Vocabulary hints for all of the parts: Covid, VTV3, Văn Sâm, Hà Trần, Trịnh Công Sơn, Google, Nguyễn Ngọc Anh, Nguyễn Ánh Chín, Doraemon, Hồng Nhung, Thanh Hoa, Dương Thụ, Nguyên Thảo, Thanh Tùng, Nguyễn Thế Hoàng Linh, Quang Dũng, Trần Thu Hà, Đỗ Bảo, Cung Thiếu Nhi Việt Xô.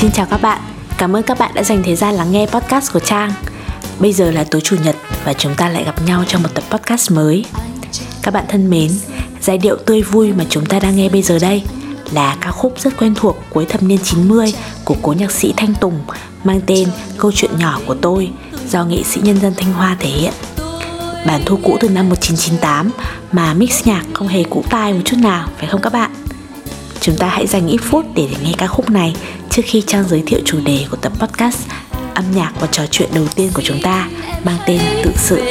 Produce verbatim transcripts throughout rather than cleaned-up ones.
Xin chào các bạn, cảm ơn các bạn đã dành thời gian lắng nghe podcast của Trang. Bây giờ là tối Chủ nhật và chúng ta lại gặp nhau trong một tập podcast mới. Các bạn thân mến, giai điệu tươi vui mà chúng ta đang nghe bây giờ đây là ca khúc rất quen thuộc cuối thập niên chín mươi của cố nhạc sĩ Thanh Tùng mang tên Câu chuyện nhỏ của tôi do nghệ sĩ nhân dân Thanh Hoa thể hiện. Bản thu cũ từ năm một nghìn chín trăm chín mươi tám mà mix nhạc không hề cũ tai một chút nào, phải không các bạn? Chúng ta hãy dành ít phút để nghe ca khúc này trước khi Trang giới thiệu chủ đề của tập podcast âm nhạc và trò chuyện đầu tiên của chúng ta mang tên Tự sự.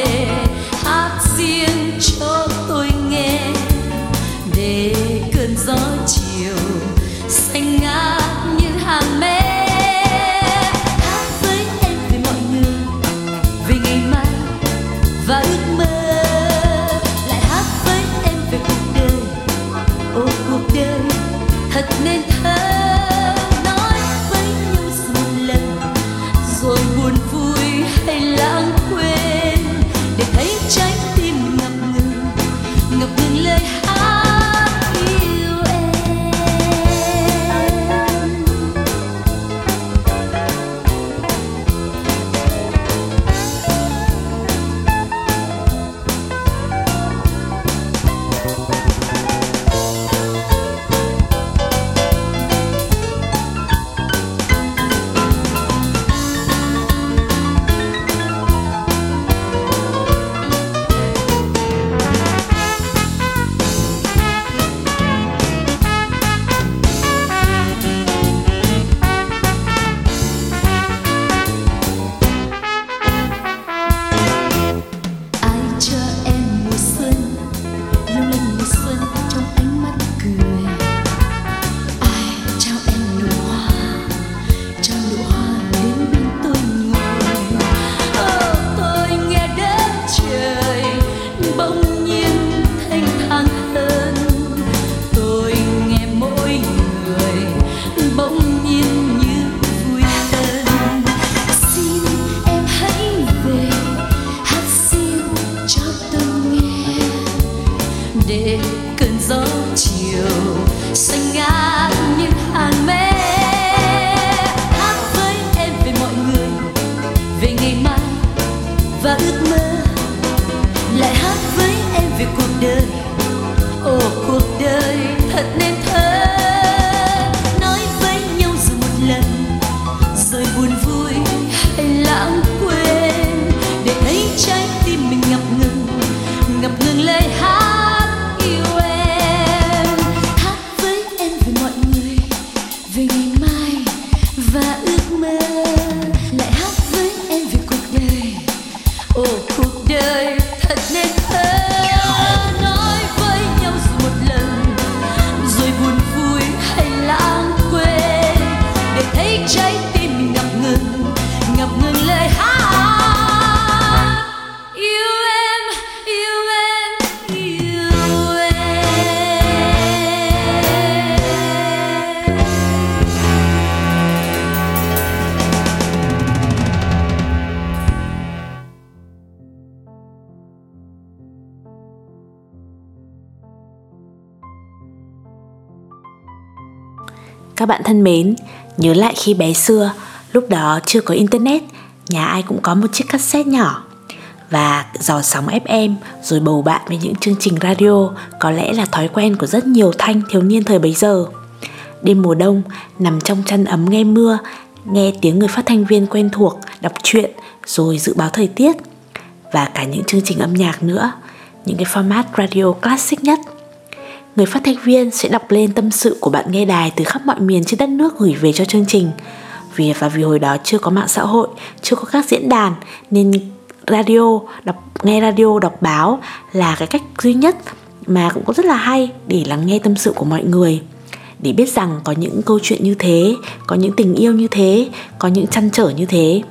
Các bạn thân mến, nhớ lại khi bé xưa, lúc đó chưa có internet, nhà ai cũng có một chiếc cassette nhỏ. Và dò sóng ép em rồi bầu bạn với những chương trình radio có lẽ là thói quen của rất nhiều Thanh thiếu niên thời bấy giờ. Đêm mùa đông, nằm trong chăn ấm nghe mưa, nghe tiếng người phát thanh viên quen thuộc đọc truyện rồi dự báo thời tiết. Và cả những chương trình âm nhạc nữa, những cái format radio classic nhất. Người phát thanh viên sẽ đọc lên tâm sự của bạn nghe đài từ khắp mọi miền trên đất nước gửi về cho chương trình. Vì và vì hồi đó chưa có mạng xã hội, chưa có các diễn đàn nên radio, đọc nghe radio, đọc báo là cái cách duy nhất mà cũng có rất là hay để lắng nghe tâm sự của mọi người. Để biết rằng có những câu chuyện như thế, có những tình yêu như thế, có những trăn trở như thế.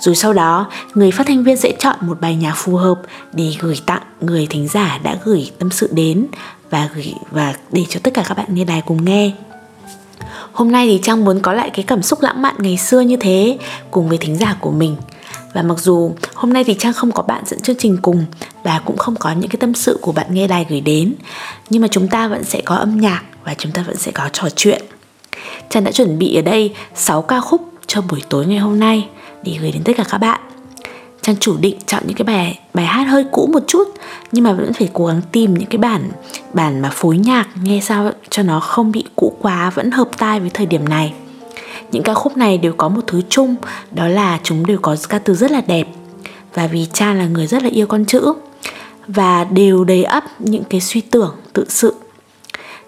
Rồi sau đó, người phát thanh viên sẽ chọn một bài nhạc phù hợp để gửi tặng người thính giả đã gửi tâm sự đến và gửi và để cho tất cả các bạn nghe đài cùng nghe. Hôm nay thì Trang muốn có lại cái cảm xúc lãng mạn ngày xưa như thế cùng với thính giả của mình. Và mặc dù hôm nay thì Trang không có bạn dẫn chương trình cùng và cũng không có những cái tâm sự của bạn nghe đài gửi đến, nhưng mà chúng ta vẫn sẽ có âm nhạc và chúng ta vẫn sẽ có trò chuyện. Trang đã chuẩn bị ở đây sáu ca khúc cho buổi tối ngày hôm nay để gửi đến tất cả các bạn. Trang chủ định chọn những cái bài bài hát hơi cũ một chút, nhưng mà vẫn phải cố gắng tìm những cái bản bản mà phối nhạc nghe sao cho nó không bị cũ quá, vẫn hợp tai với thời điểm này. Những ca khúc này đều có một thứ chung, đó là chúng đều có ca từ rất là đẹp. Và vì Trang là người rất là yêu con chữ và đều đầy ắp những cái suy tưởng tự sự.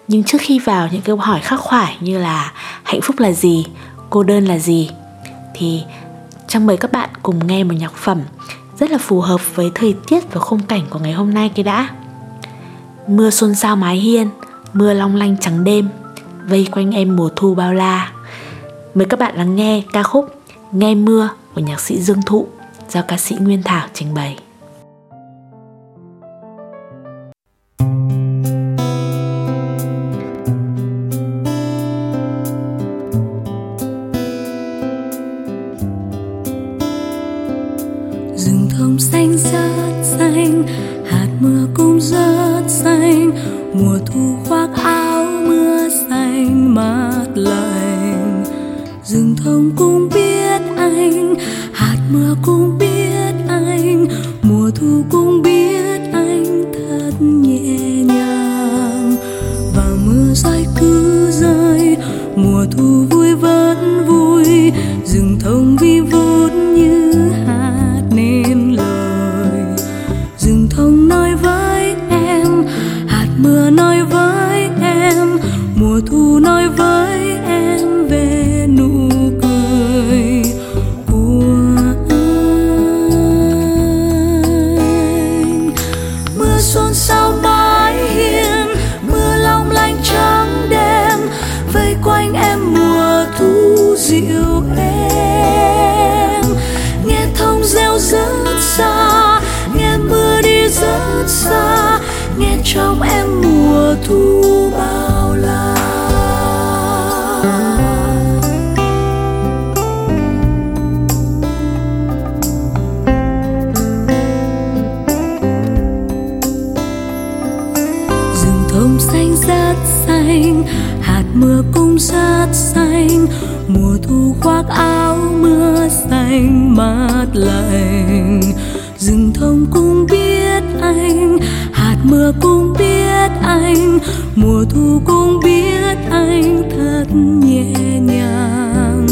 Nhưng trước khi vào những câu hỏi khắc khoải như là hạnh phúc là gì, cô đơn là gì, thì Trang mời các bạn cùng nghe một nhạc phẩm rất là phù hợp với thời tiết và khung cảnh của ngày hôm nay cái đã. Mưa xôn xao mái hiên, mưa long lanh trắng đêm, vây quanh em mùa thu bao la. Mời các bạn lắng nghe ca khúc Nghe Mưa của nhạc sĩ Dương Thụ do ca sĩ Nguyên Thảo trình bày. Rừng thông xanh rớt xanh, hạt mưa cũng rớt xanh, mùa thu khoác áo mưa xanh mát lành. Rừng thông cũng biết anh, hạt mưa cũng biết anh, mùa thu cũng biết anh thật nhẹ nhàng. Và mưa rơi cứ rơi, mùa thu vui vẫn vui, rừng thông vi vốn như hạt nên lời. Rừng thông nói với em, hạt mưa nói với em, mùa thu nói với em về nụ cười của anh. Mưa xôn xao mái hiên, mưa long lanh trắng đêm, vây quanh em mùa thu dịu êm. Nghe thông reo rất xa, nghe mưa đi rất xa, nghe trong em mùa thu bao la. Hạt mưa cũng rất xanh, mùa thu khoác áo mưa xanh mát lành. Rừng thông cũng biết anh, hạt mưa cũng biết anh, mùa thu cũng biết anh thật nhẹ nhàng.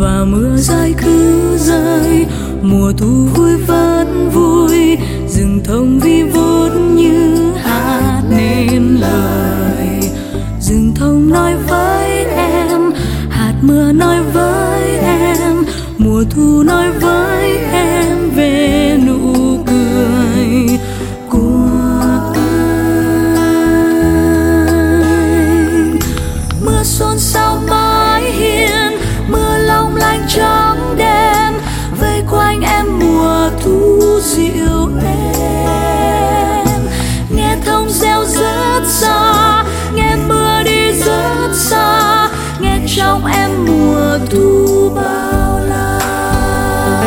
Và mưa rơi cứ rơi, mùa thu vui vẫn vui, rừng thông vi vốn như hát nên lời. Rừng thông nói với em, hạt mưa nói với em, mùa thu nói với em về nụ cười của anh. Mưa xôn xao mái hiên, mưa long lanh trắng đêm, vây quanh em mùa thu dịu êm. Nghe thông reo rớt xa, nghe mưa đi rất xa, nghe trong em mùa thu bao la.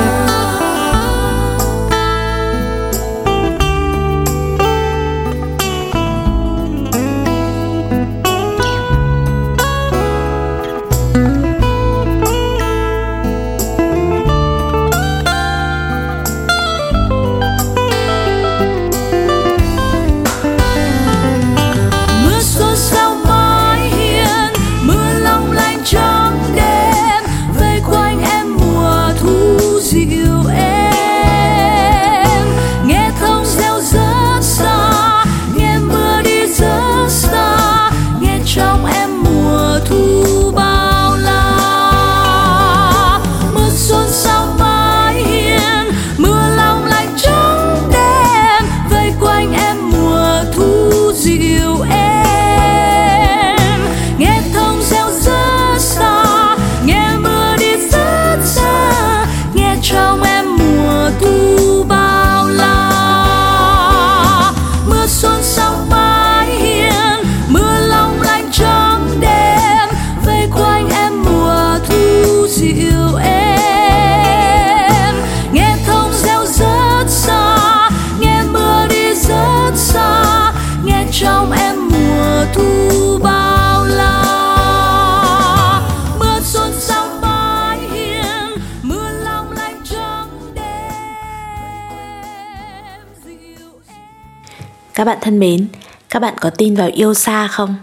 Các bạn thân mến, các bạn có tin vào yêu xa không?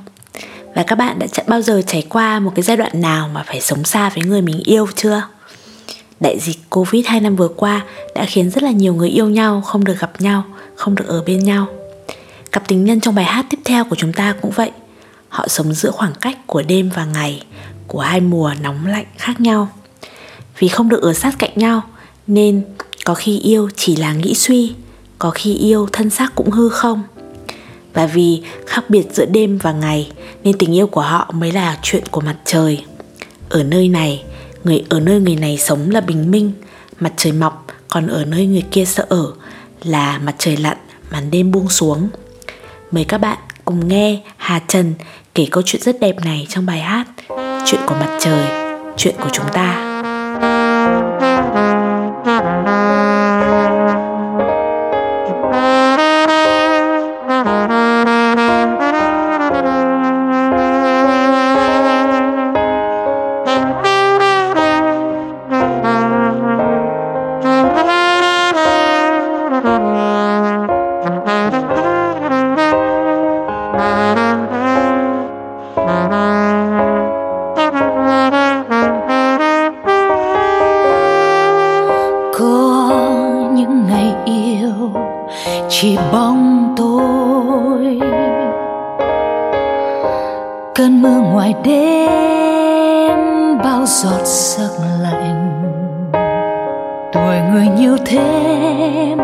Và các bạn đã bao giờ trải qua một cái giai đoạn nào mà phải sống xa với người mình yêu chưa? Đại dịch Covid hai năm vừa qua đã khiến rất là nhiều người yêu nhau không được gặp nhau, không được ở bên nhau. Cặp tình nhân trong bài hát tiếp theo của chúng ta cũng vậy. Họ sống giữa khoảng cách của đêm và ngày, của hai mùa nóng lạnh khác nhau. Vì không được ở sát cạnh nhau nên có khi yêu chỉ là nghĩ suy, có khi yêu thân xác cũng hư không. Và vì khác biệt giữa đêm và ngày nên tình yêu của họ mới là chuyện của mặt trời. Ở nơi này, người ở nơi người này sống là bình minh, mặt trời mọc, còn ở nơi người kia sợ ở là mặt trời lặn, màn đêm buông xuống. Mời các bạn cùng nghe Hà Trần kể câu chuyện rất đẹp này trong bài hát Chuyện của mặt trời, chuyện của chúng ta. Chỉ bóng tối, cơn mưa ngoài đêm bao giọt sắc lạnh. Tuổi người nhiều thêm,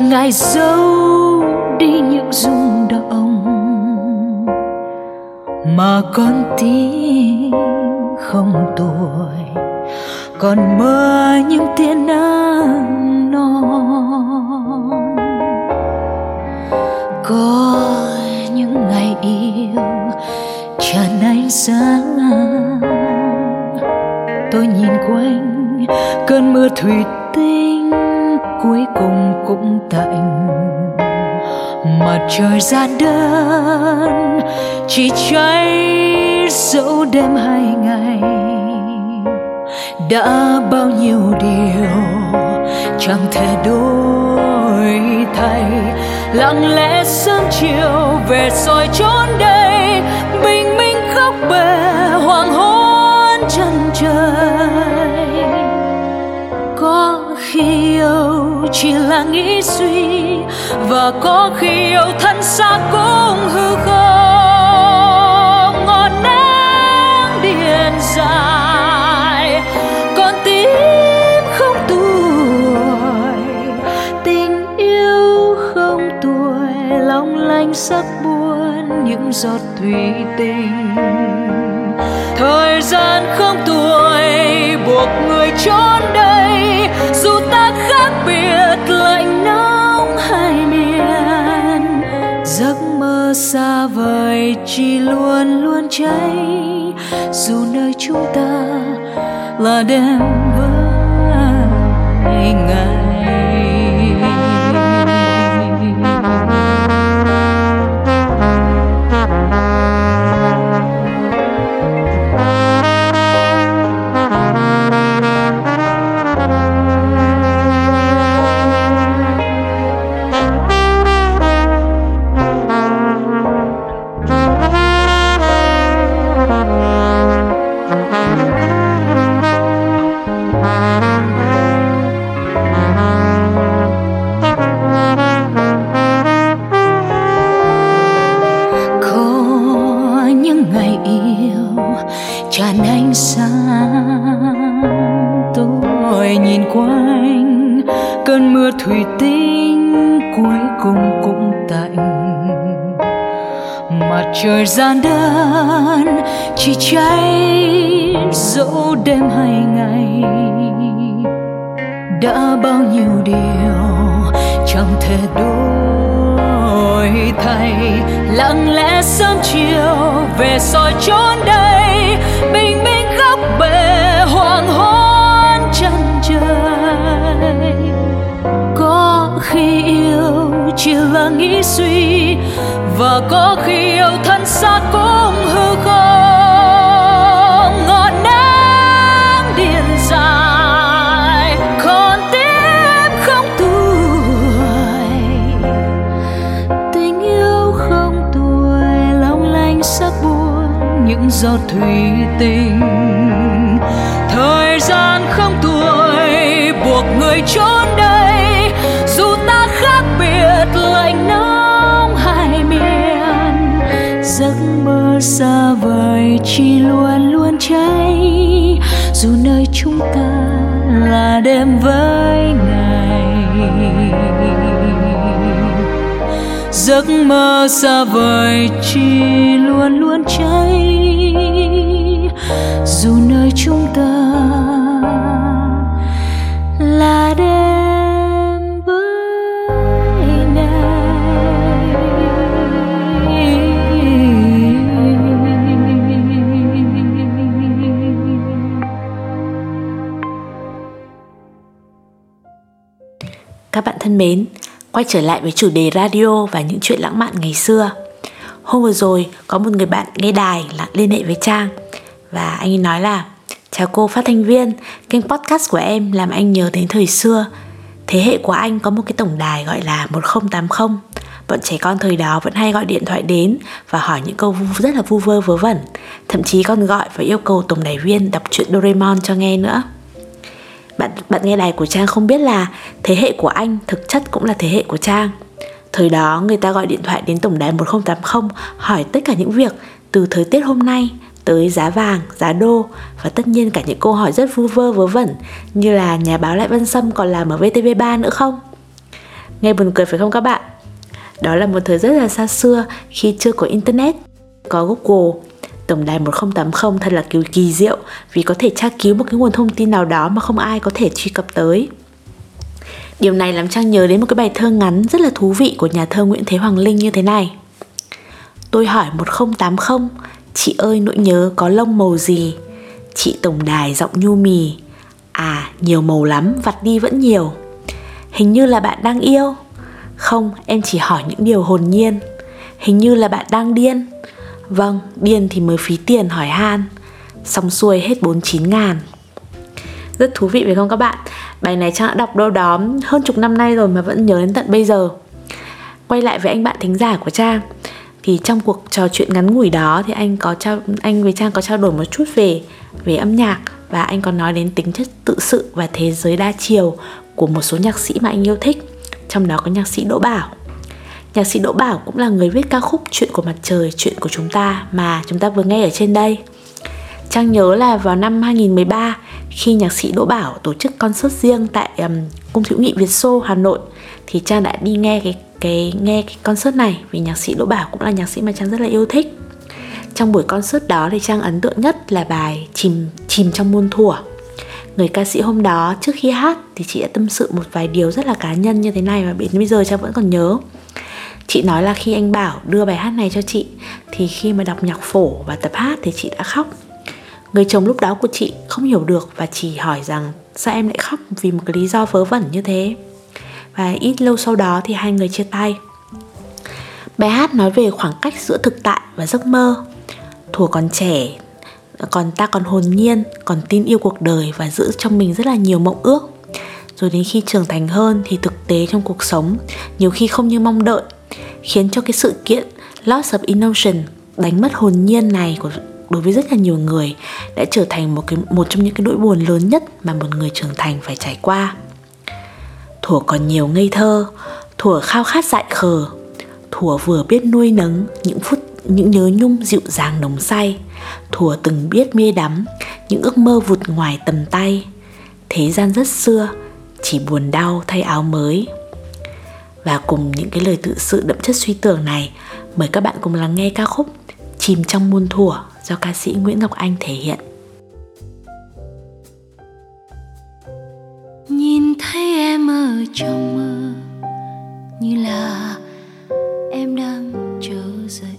ngài giấu đi những rung động mà con tim không tuổi, còn mơ những tia nắng non. Có những ngày yêu tràn ánh sáng, tôi nhìn quanh cơn mưa thủy tinh cuối cùng cũng tạnh. Mặt trời gian đơn chỉ cháy dẫu đêm hay ngày, đã bao nhiêu điều chẳng thể đổi thay. Lặng lẽ sớm chiều về soi chốn đây, bình minh khóc bể hoàng hôn chân trời. Có khi yêu chỉ là nghĩ suy, và có khi yêu thân xác cũng hư không. Ngọn nắng điên dài, con tim sắc buồn những giọt thủy tinh. Thời gian không tuổi buộc người trốn đây, dù ta khác biệt lạnh nóng hai miền. Giấc mơ xa vời chỉ luôn luôn cháy, dù nơi chúng ta là đêm với ngày. Trời gian đơn chỉ cháy dẫu đêm hay ngày, đã bao nhiêu điều chẳng thể đổi thay. Lặng lẽ sớm chiều về soi chốn đây, bình minh khóc bể hoàng hôn chân trời. Có khi yêu chỉ là nghĩ suy, và có khi yêu thân xác cũng hư không. Ngọn nắng điên dài, con tim không tuổi, tình yêu vẫn giọt thủy tinh. Thời gian không tuổi buộc người trốn đây, dù ta khác biệt lạnh nóng hai miền. Giấc mơ xa vời chỉ luôn luôn cháy, dù nơi chúng ta là đêm với ngày. Giấc mơ xa vời chỉ luôn luôn cháy, dù nơi chúng ta là đêm với ngày. Các bạn thân mến, quay trở lại với chủ đề radio và những chuyện lãng mạn ngày xưa. Hôm vừa rồi có một người bạn nghe đài là liên hệ với Trang, và anh ấy nói là: chào cô phát thanh viên, kênh podcast của em làm anh nhớ đến thời xưa. Thế hệ của anh có một cái tổng đài gọi là một không tám không. Bọn trẻ con thời đó vẫn hay gọi điện thoại đến và hỏi những câu rất là vu vơ vớ vẩn. Thậm chí còn gọi và yêu cầu tổng đài viên đọc truyện Doraemon cho nghe nữa. Bạn, bạn nghe đài của Trang không biết là thế hệ của anh thực chất cũng là thế hệ của Trang. Thời đó người ta gọi điện thoại đến tổng đài một không tám không hỏi tất cả những việc, từ thời tiết hôm nay tới giá vàng, giá đô, và tất nhiên cả những câu hỏi rất vu vơ vớ vẩn như là nhà báo Lại Văn Sâm còn làm ở vê tê vê ba nữa không. Nghe buồn cười phải không các bạn? Đó là một thời rất là xa xưa, khi chưa có internet, có Google. Tổng đài một không tám không thật là kiểu kỳ diệu, vì có thể tra cứu một cái nguồn thông tin nào đó mà không ai có thể truy cập tới. Điều này làm Trang nhớ đến một cái bài thơ ngắn rất là thú vị của nhà thơ Nguyễn Thế Hoàng Linh như thế này: tôi hỏi một không tám không, chị ơi nỗi nhớ có lông màu gì? Chị tổng đài giọng nhu mì: à nhiều màu lắm, vặt đi vẫn nhiều. Hình như là bạn đang yêu. Không, em chỉ hỏi những điều hồn nhiên. Hình như là bạn đang điên. Vâng, điên thì mới phí tiền hỏi han. Xong xuôi hết bốn mươi chín ngàn. Rất thú vị phải không các bạn? Bài này Trang đã đọc đâu đó hơn chục năm nay rồi mà vẫn nhớ đến tận bây giờ. Quay lại với anh bạn thính giả của Trang, thì trong cuộc trò chuyện ngắn ngủi đó thì anh có trao, anh với Trang có trao đổi một chút về về âm nhạc, và anh còn nói đến tính chất tự sự và thế giới đa chiều của một số nhạc sĩ mà anh yêu thích, trong đó có nhạc sĩ Đỗ Bảo. Nhạc sĩ Đỗ Bảo cũng là người viết ca khúc Chuyện của mặt trời, Chuyện của chúng ta mà chúng ta vừa nghe ở trên đây. Trang nhớ là vào năm hai không một ba, khi nhạc sĩ Đỗ Bảo tổ chức concert riêng tại um, Cung Thiếu Nhi Việt Xô, Hà Nội, thì Trang đã đi nghe cái, cái, nghe cái concert này, vì nhạc sĩ Đỗ Bảo cũng là nhạc sĩ mà Trang rất là yêu thích. Trong buổi concert đó thì Trang ấn tượng nhất là bài Chìm, chìm trong muôn thuở. Người ca sĩ hôm đó trước khi hát thì chị đã tâm sự một vài điều rất là cá nhân như thế này mà đến bây giờ Trang vẫn còn nhớ. Chị nói là khi anh Bảo đưa bài hát này cho chị, thì khi mà đọc nhạc phổ và tập hát thì chị đã khóc. Người chồng lúc đó của chị không hiểu được và chỉ hỏi rằng sao em lại khóc vì một cái lý do vớ vẩn như thế. Và ít lâu sau đó thì hai người chia tay. Bài hát nói về khoảng cách giữa thực tại và giấc mơ. Thuở còn trẻ, còn ta còn hồn nhiên, còn tin yêu cuộc đời và giữ trong mình rất là nhiều mộng ước. Rồi đến khi trưởng thành hơn thì thực tế trong cuộc sống nhiều khi không như mong đợi, khiến cho cái sự kiện loss of innocence, đánh mất hồn nhiên này của đối với rất là nhiều người đã trở thành một cái một trong những cái nỗi buồn lớn nhất mà một người trưởng thành phải trải qua. Thuở còn nhiều ngây thơ, thuở khao khát dại khờ, thuở vừa biết nuôi nấng những phút những nhớ nhung dịu dàng nồng say, thuở từng biết mê đắm những ước mơ vụt ngoài tầm tay. Thế gian rất xưa, chỉ buồn đau thay áo mới. Và cùng những cái lời tự sự đậm chất suy tưởng này, mời các bạn cùng lắng nghe ca khúc Chìm trong muôn thuở do ca sĩ Nguyễn Ngọc Anh thể hiện. Nhìn thấy em ở trong mơ, như là em đang trở dậy.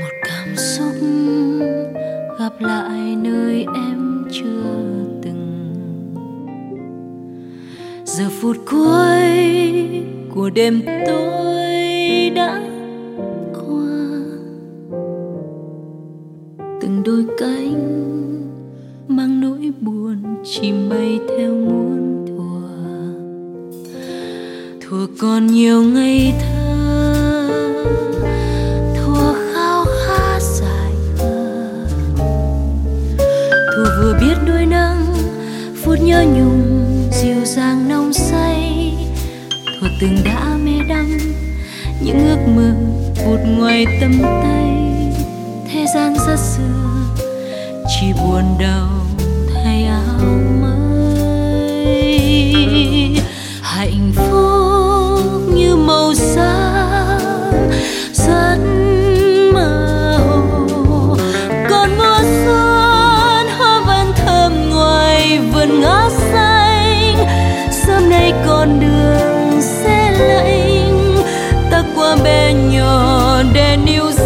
Một cảm xúc gặp lại nơi em chưa. Giờ phút cuối của đêm tối đã qua, từng đôi cánh mang nỗi buồn chìm bay theo muôn thuở. Thuở còn nhiều ngây thơ, thuở khao khát nhớ nhung dịu dàng nồng say, thuở từng đã mê đắm những ước mơ vụt ngoài tầm tay. Thế gian rất xưa chỉ buồn đau thay áo mới, hạnh phúc như màu xa rất mơ hồ. Còn mùa xuân hoa vẫn thơm ngoài vườn ngõ xanh, sớm nay con đường xe lạnh, ta qua bé nhỏ để níu giữ.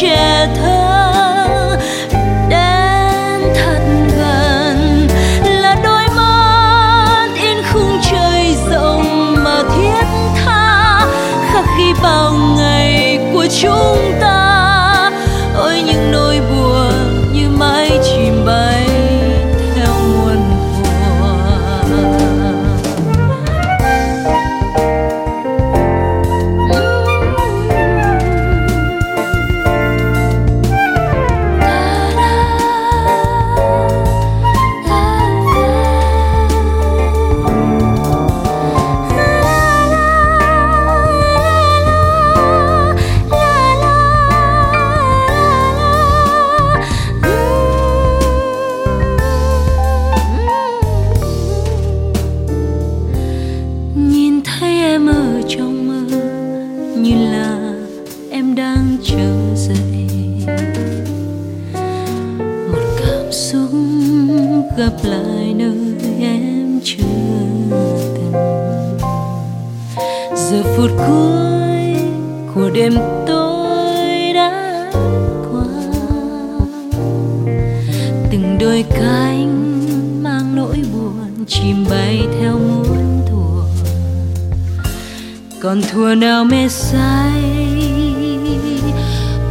Trẻ thơ đến thật gần là đôi mắt in khung trời rộng mà thiết tha, khắc ghi bao ngày của chúng ta. Ôi những nỗi buồn như mãi chìm bay theo muôn thuở. Gặp lại nơi em chưa từng, giờ phút cuối của đêm tối đã qua. Từng đôi cánh mang nỗi buồn chìm bay theo muôn thuở, còn thuở nào mê say,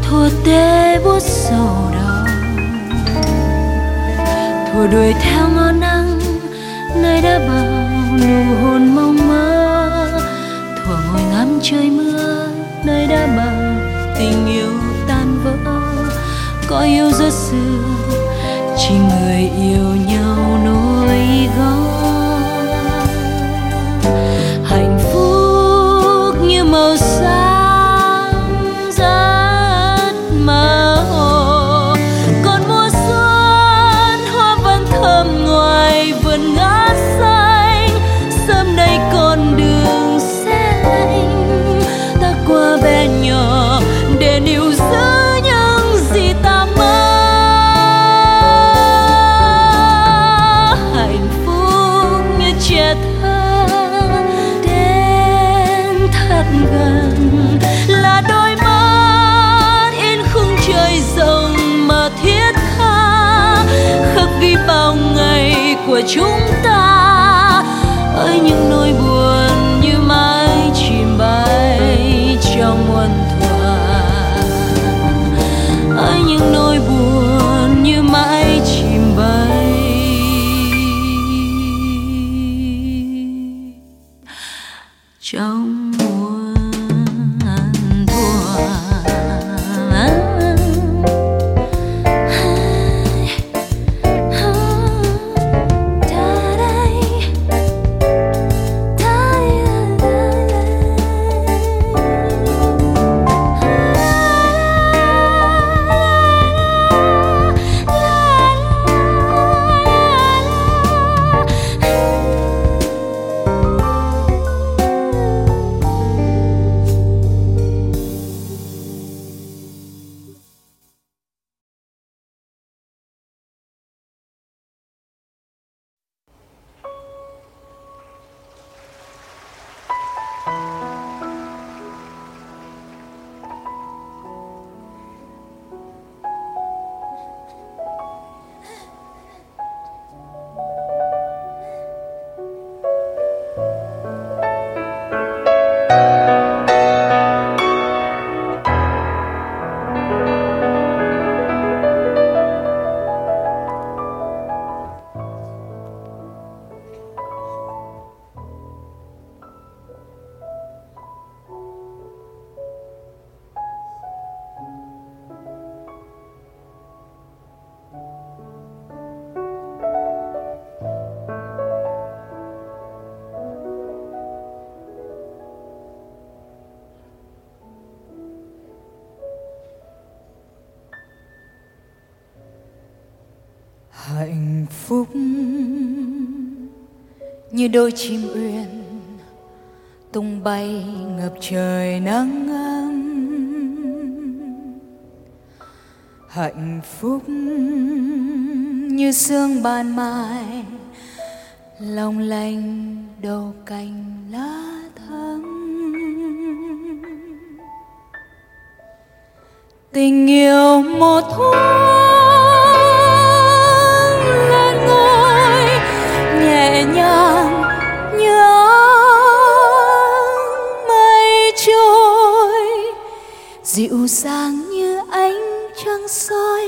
thuở tê buốt sầu đau, thuở đuổi theo ngõ nắng nơi đã bao nụ hôn mong mơ, thuở ngồi ngắm trời mưa nơi đã bao tình yêu tan vỡ. Có yêu rất xưa chỉ người yêu nhau nỗi gói, hạnh phúc như màu xanh. Của chúng ta ơi những nỗi buồn như mãi chìm bay trong muôn thuở, ơi những nỗi buồn như mãi chìm bay trong muôn thuở. như đôi chim uyên tung bay ngập trời nắng ấm. Hạnh phúc như sương ban mai long lanh đầu cành lá thắm. Tình yêu một thoáng lên ngôi nhẹ nhàng như áng mây trôi, dịu dàng như ánh trăng soi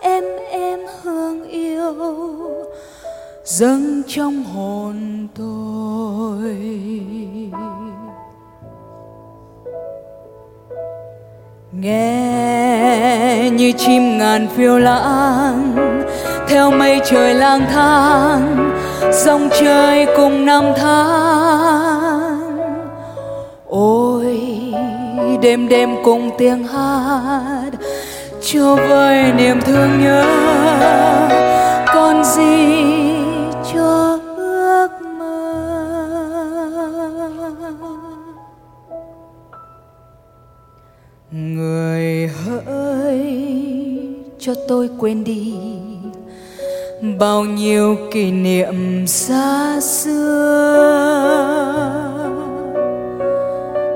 em em hương yêu dâng trong hồn tôi. Nghe như chim ngàn phiêu lãng theo mây trời lang thang, dòng trời cùng năm tháng. Ôi đêm đêm cùng tiếng hát cho vơi niềm thương nhớ, còn gì cho ước mơ. Người hỡi cho tôi quên đi bao nhiêu kỷ niệm xa xưa.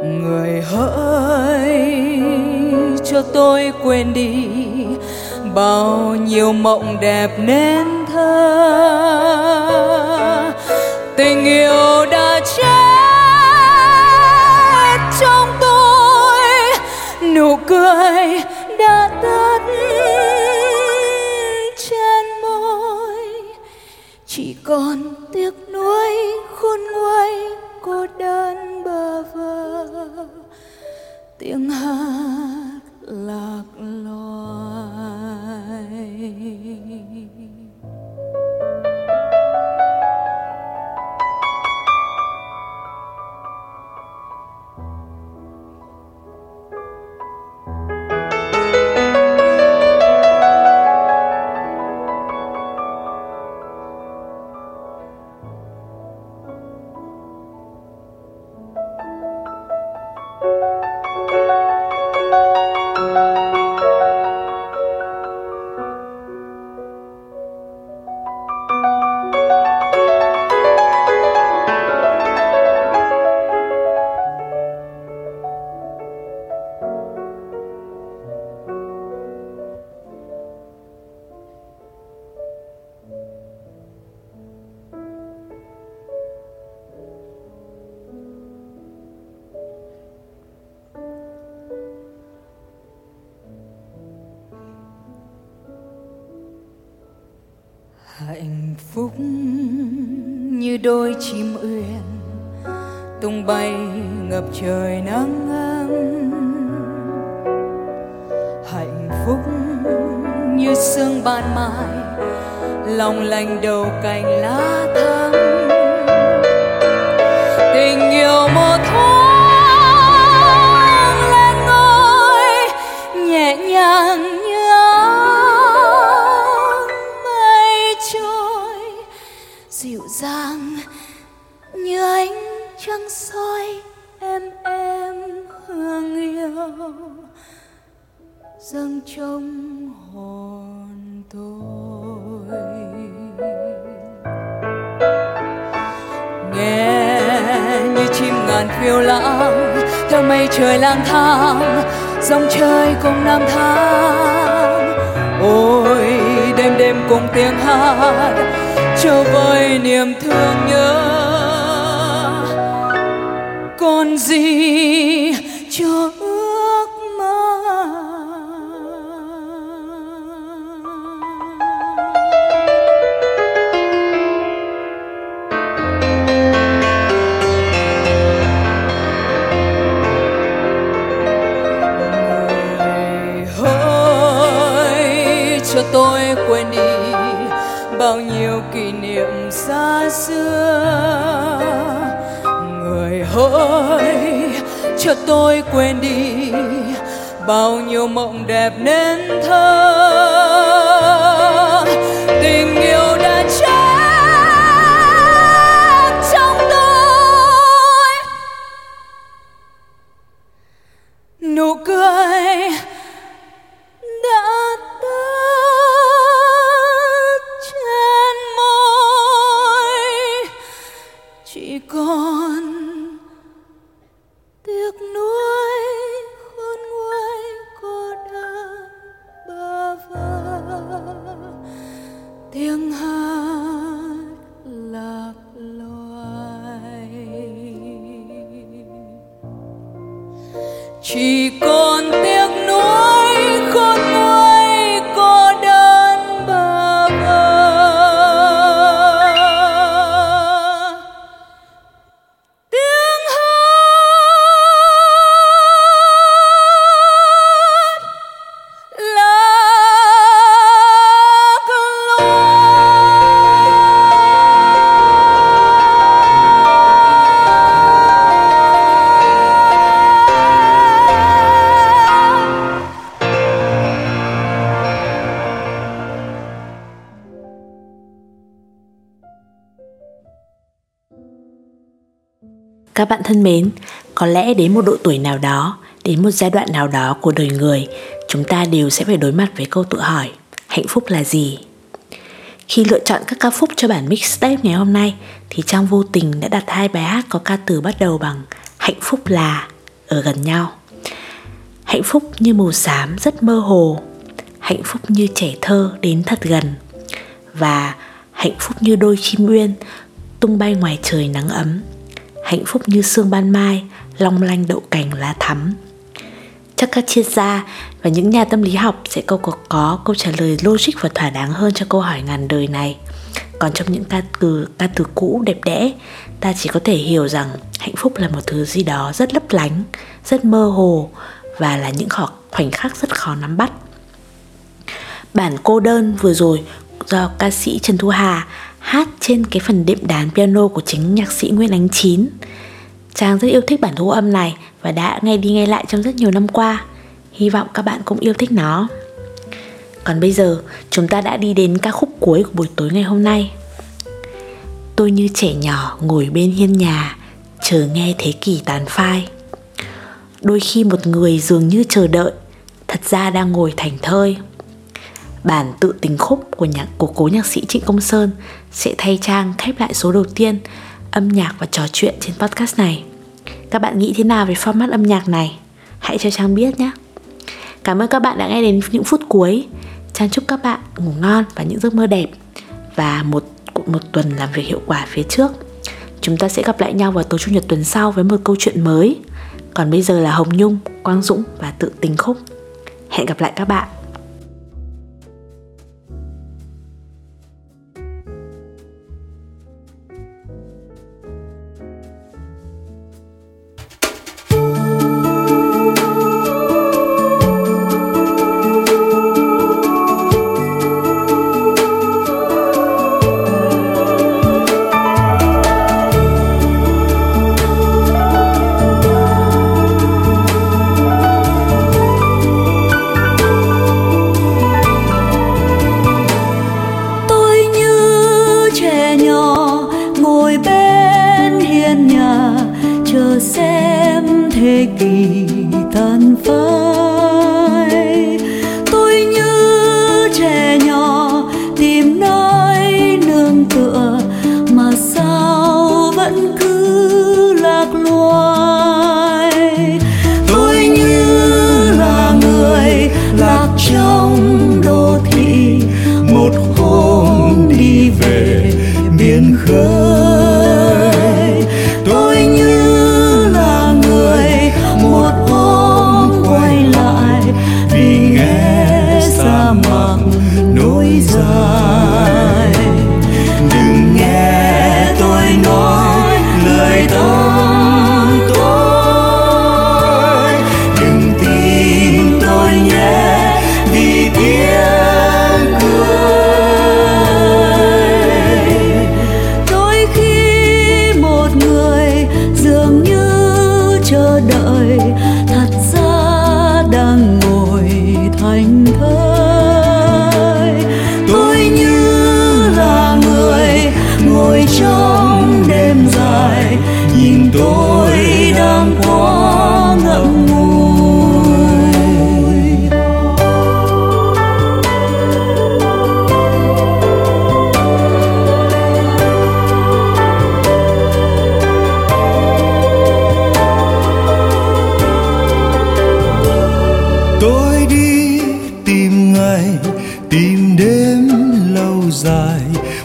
Người hỡi cho tôi quên đi bao nhiêu mộng đẹp nên thơ. Tình yêu đã chết trong tôi, nụ cười đã tắt trên môi, chỉ còn tiếc nuối khôn nguôi cô đơn bơ vơ tiếng hát lạc loài. Hạnh phúc như đôi chim uyên tung bay ngập trời nắng ấm. Hạnh phúc như sương ban mai long lanh đầu cành lá thắm. Tình yêu một thoáng lên ngôi nhẹ nhàng dàng như ánh trăng soi em em hương yêu dâng trong hồn tôi. Nghe như chim ngàn phiêu lãng theo mây trời lang thang, dòng trời cùng năm tháng. Ôi đêm đêm cùng tiếng hát cho vơi niềm thương nhớ, còn gì cho ước mơ. Người hỡi cho tôi quên đi bao nhiêu kỷ niệm xa xưa. Người hỡi cho tôi quên đi bao nhiêu mộng đẹp nên thơ. Tình yêu đã chết chỉ còn tiếc nuối khôn nguôi cô đơn bơ vơ. Tiếng hát là cơn lối. Các bạn thân mến, có lẽ đến một độ tuổi nào đó, đến một giai đoạn nào đó của đời người, chúng ta đều sẽ phải đối mặt với câu tự hỏi, hạnh phúc là gì? Khi lựa chọn các ca khúc cho bản mixtape ngày hôm nay, thì Trang vô tình đã đặt hai bài hát có ca từ bắt đầu bằng hạnh phúc là ở gần nhau. Hạnh phúc như màu xám rất mơ hồ, hạnh phúc như trẻ thơ đến thật gần, và hạnh phúc như đôi chim uyên tung bay ngoài trời nắng ấm. Hạnh phúc như sương ban mai, long lanh đậu cành lá thắm. Chắc các triết gia và những nhà tâm lý học sẽ có, có, có câu trả lời logic và thỏa đáng hơn cho câu hỏi ngàn đời này. Còn trong những ca từ, ca từ cũ đẹp đẽ, ta chỉ có thể hiểu rằng hạnh phúc là một thứ gì đó rất lấp lánh, rất mơ hồ và là những khoảnh khắc rất khó nắm bắt. Bản cô đơn vừa rồi do ca sĩ Trần Thu Hà hát trên cái phần đệm đàn piano của chính nhạc sĩ Nguyễn Ánh Chín. Trang rất yêu thích bản thu âm này và đã nghe đi nghe lại trong rất nhiều năm qua. Hy vọng các bạn cũng yêu thích nó. Còn bây giờ, chúng ta đã đi đến ca khúc cuối của buổi tối ngày hôm nay. Tôi như trẻ nhỏ ngồi bên hiên nhà, chờ nghe thế kỷ tàn phai. Đôi khi một người dường như chờ đợi, thật ra đang ngồi thảnh thơi. Bản tự tình khúc của, nhạc, của cố nhạc sĩ Trịnh Công Sơn sẽ thay Trang khép lại số đầu tiên âm nhạc và trò chuyện trên podcast này. Các bạn nghĩ thế nào về format âm nhạc này? Hãy cho Trang biết nhé. Cảm ơn các bạn đã nghe đến những phút cuối. Trang chúc các bạn ngủ ngon và những giấc mơ đẹp, và một, một tuần làm việc hiệu quả phía trước. Chúng ta sẽ gặp lại nhau vào tối Chủ nhật tuần sau với một câu chuyện mới. Còn bây giờ là Hồng Nhung, Quang Dũng và tự tình khúc. Hẹn gặp lại các bạn.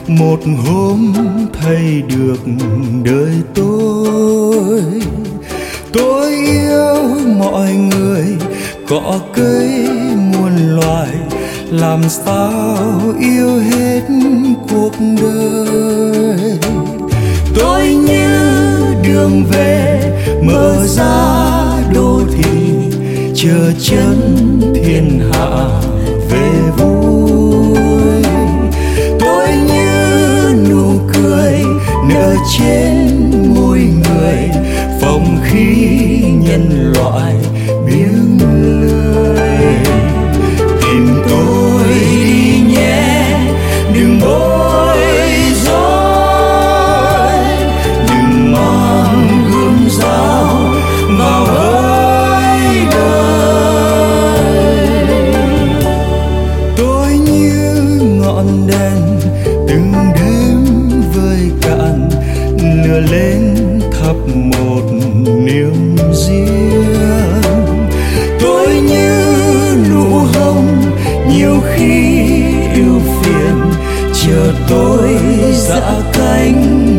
Một hôm thay được đời tôi, tôi yêu mọi người, cỏ cây muôn loài, làm sao yêu hết cuộc đời. Tôi như đường về mở ra đô thị, chờ chân thiên hạ về vui. Tôi như nụ cười nở trên môi người, phòng khí nhân loại biếng lười. Tìm tôi đi nhé, đừng bối rối, đừng mang gươm dao vào hỡi đời. Tôi như ngọn đèn từng đêm vơi cạn, lửa lên thắp một niềm riêng. Tôi như nụ hồng nhiều khi ưu phiền, chờ tôi giã cánh.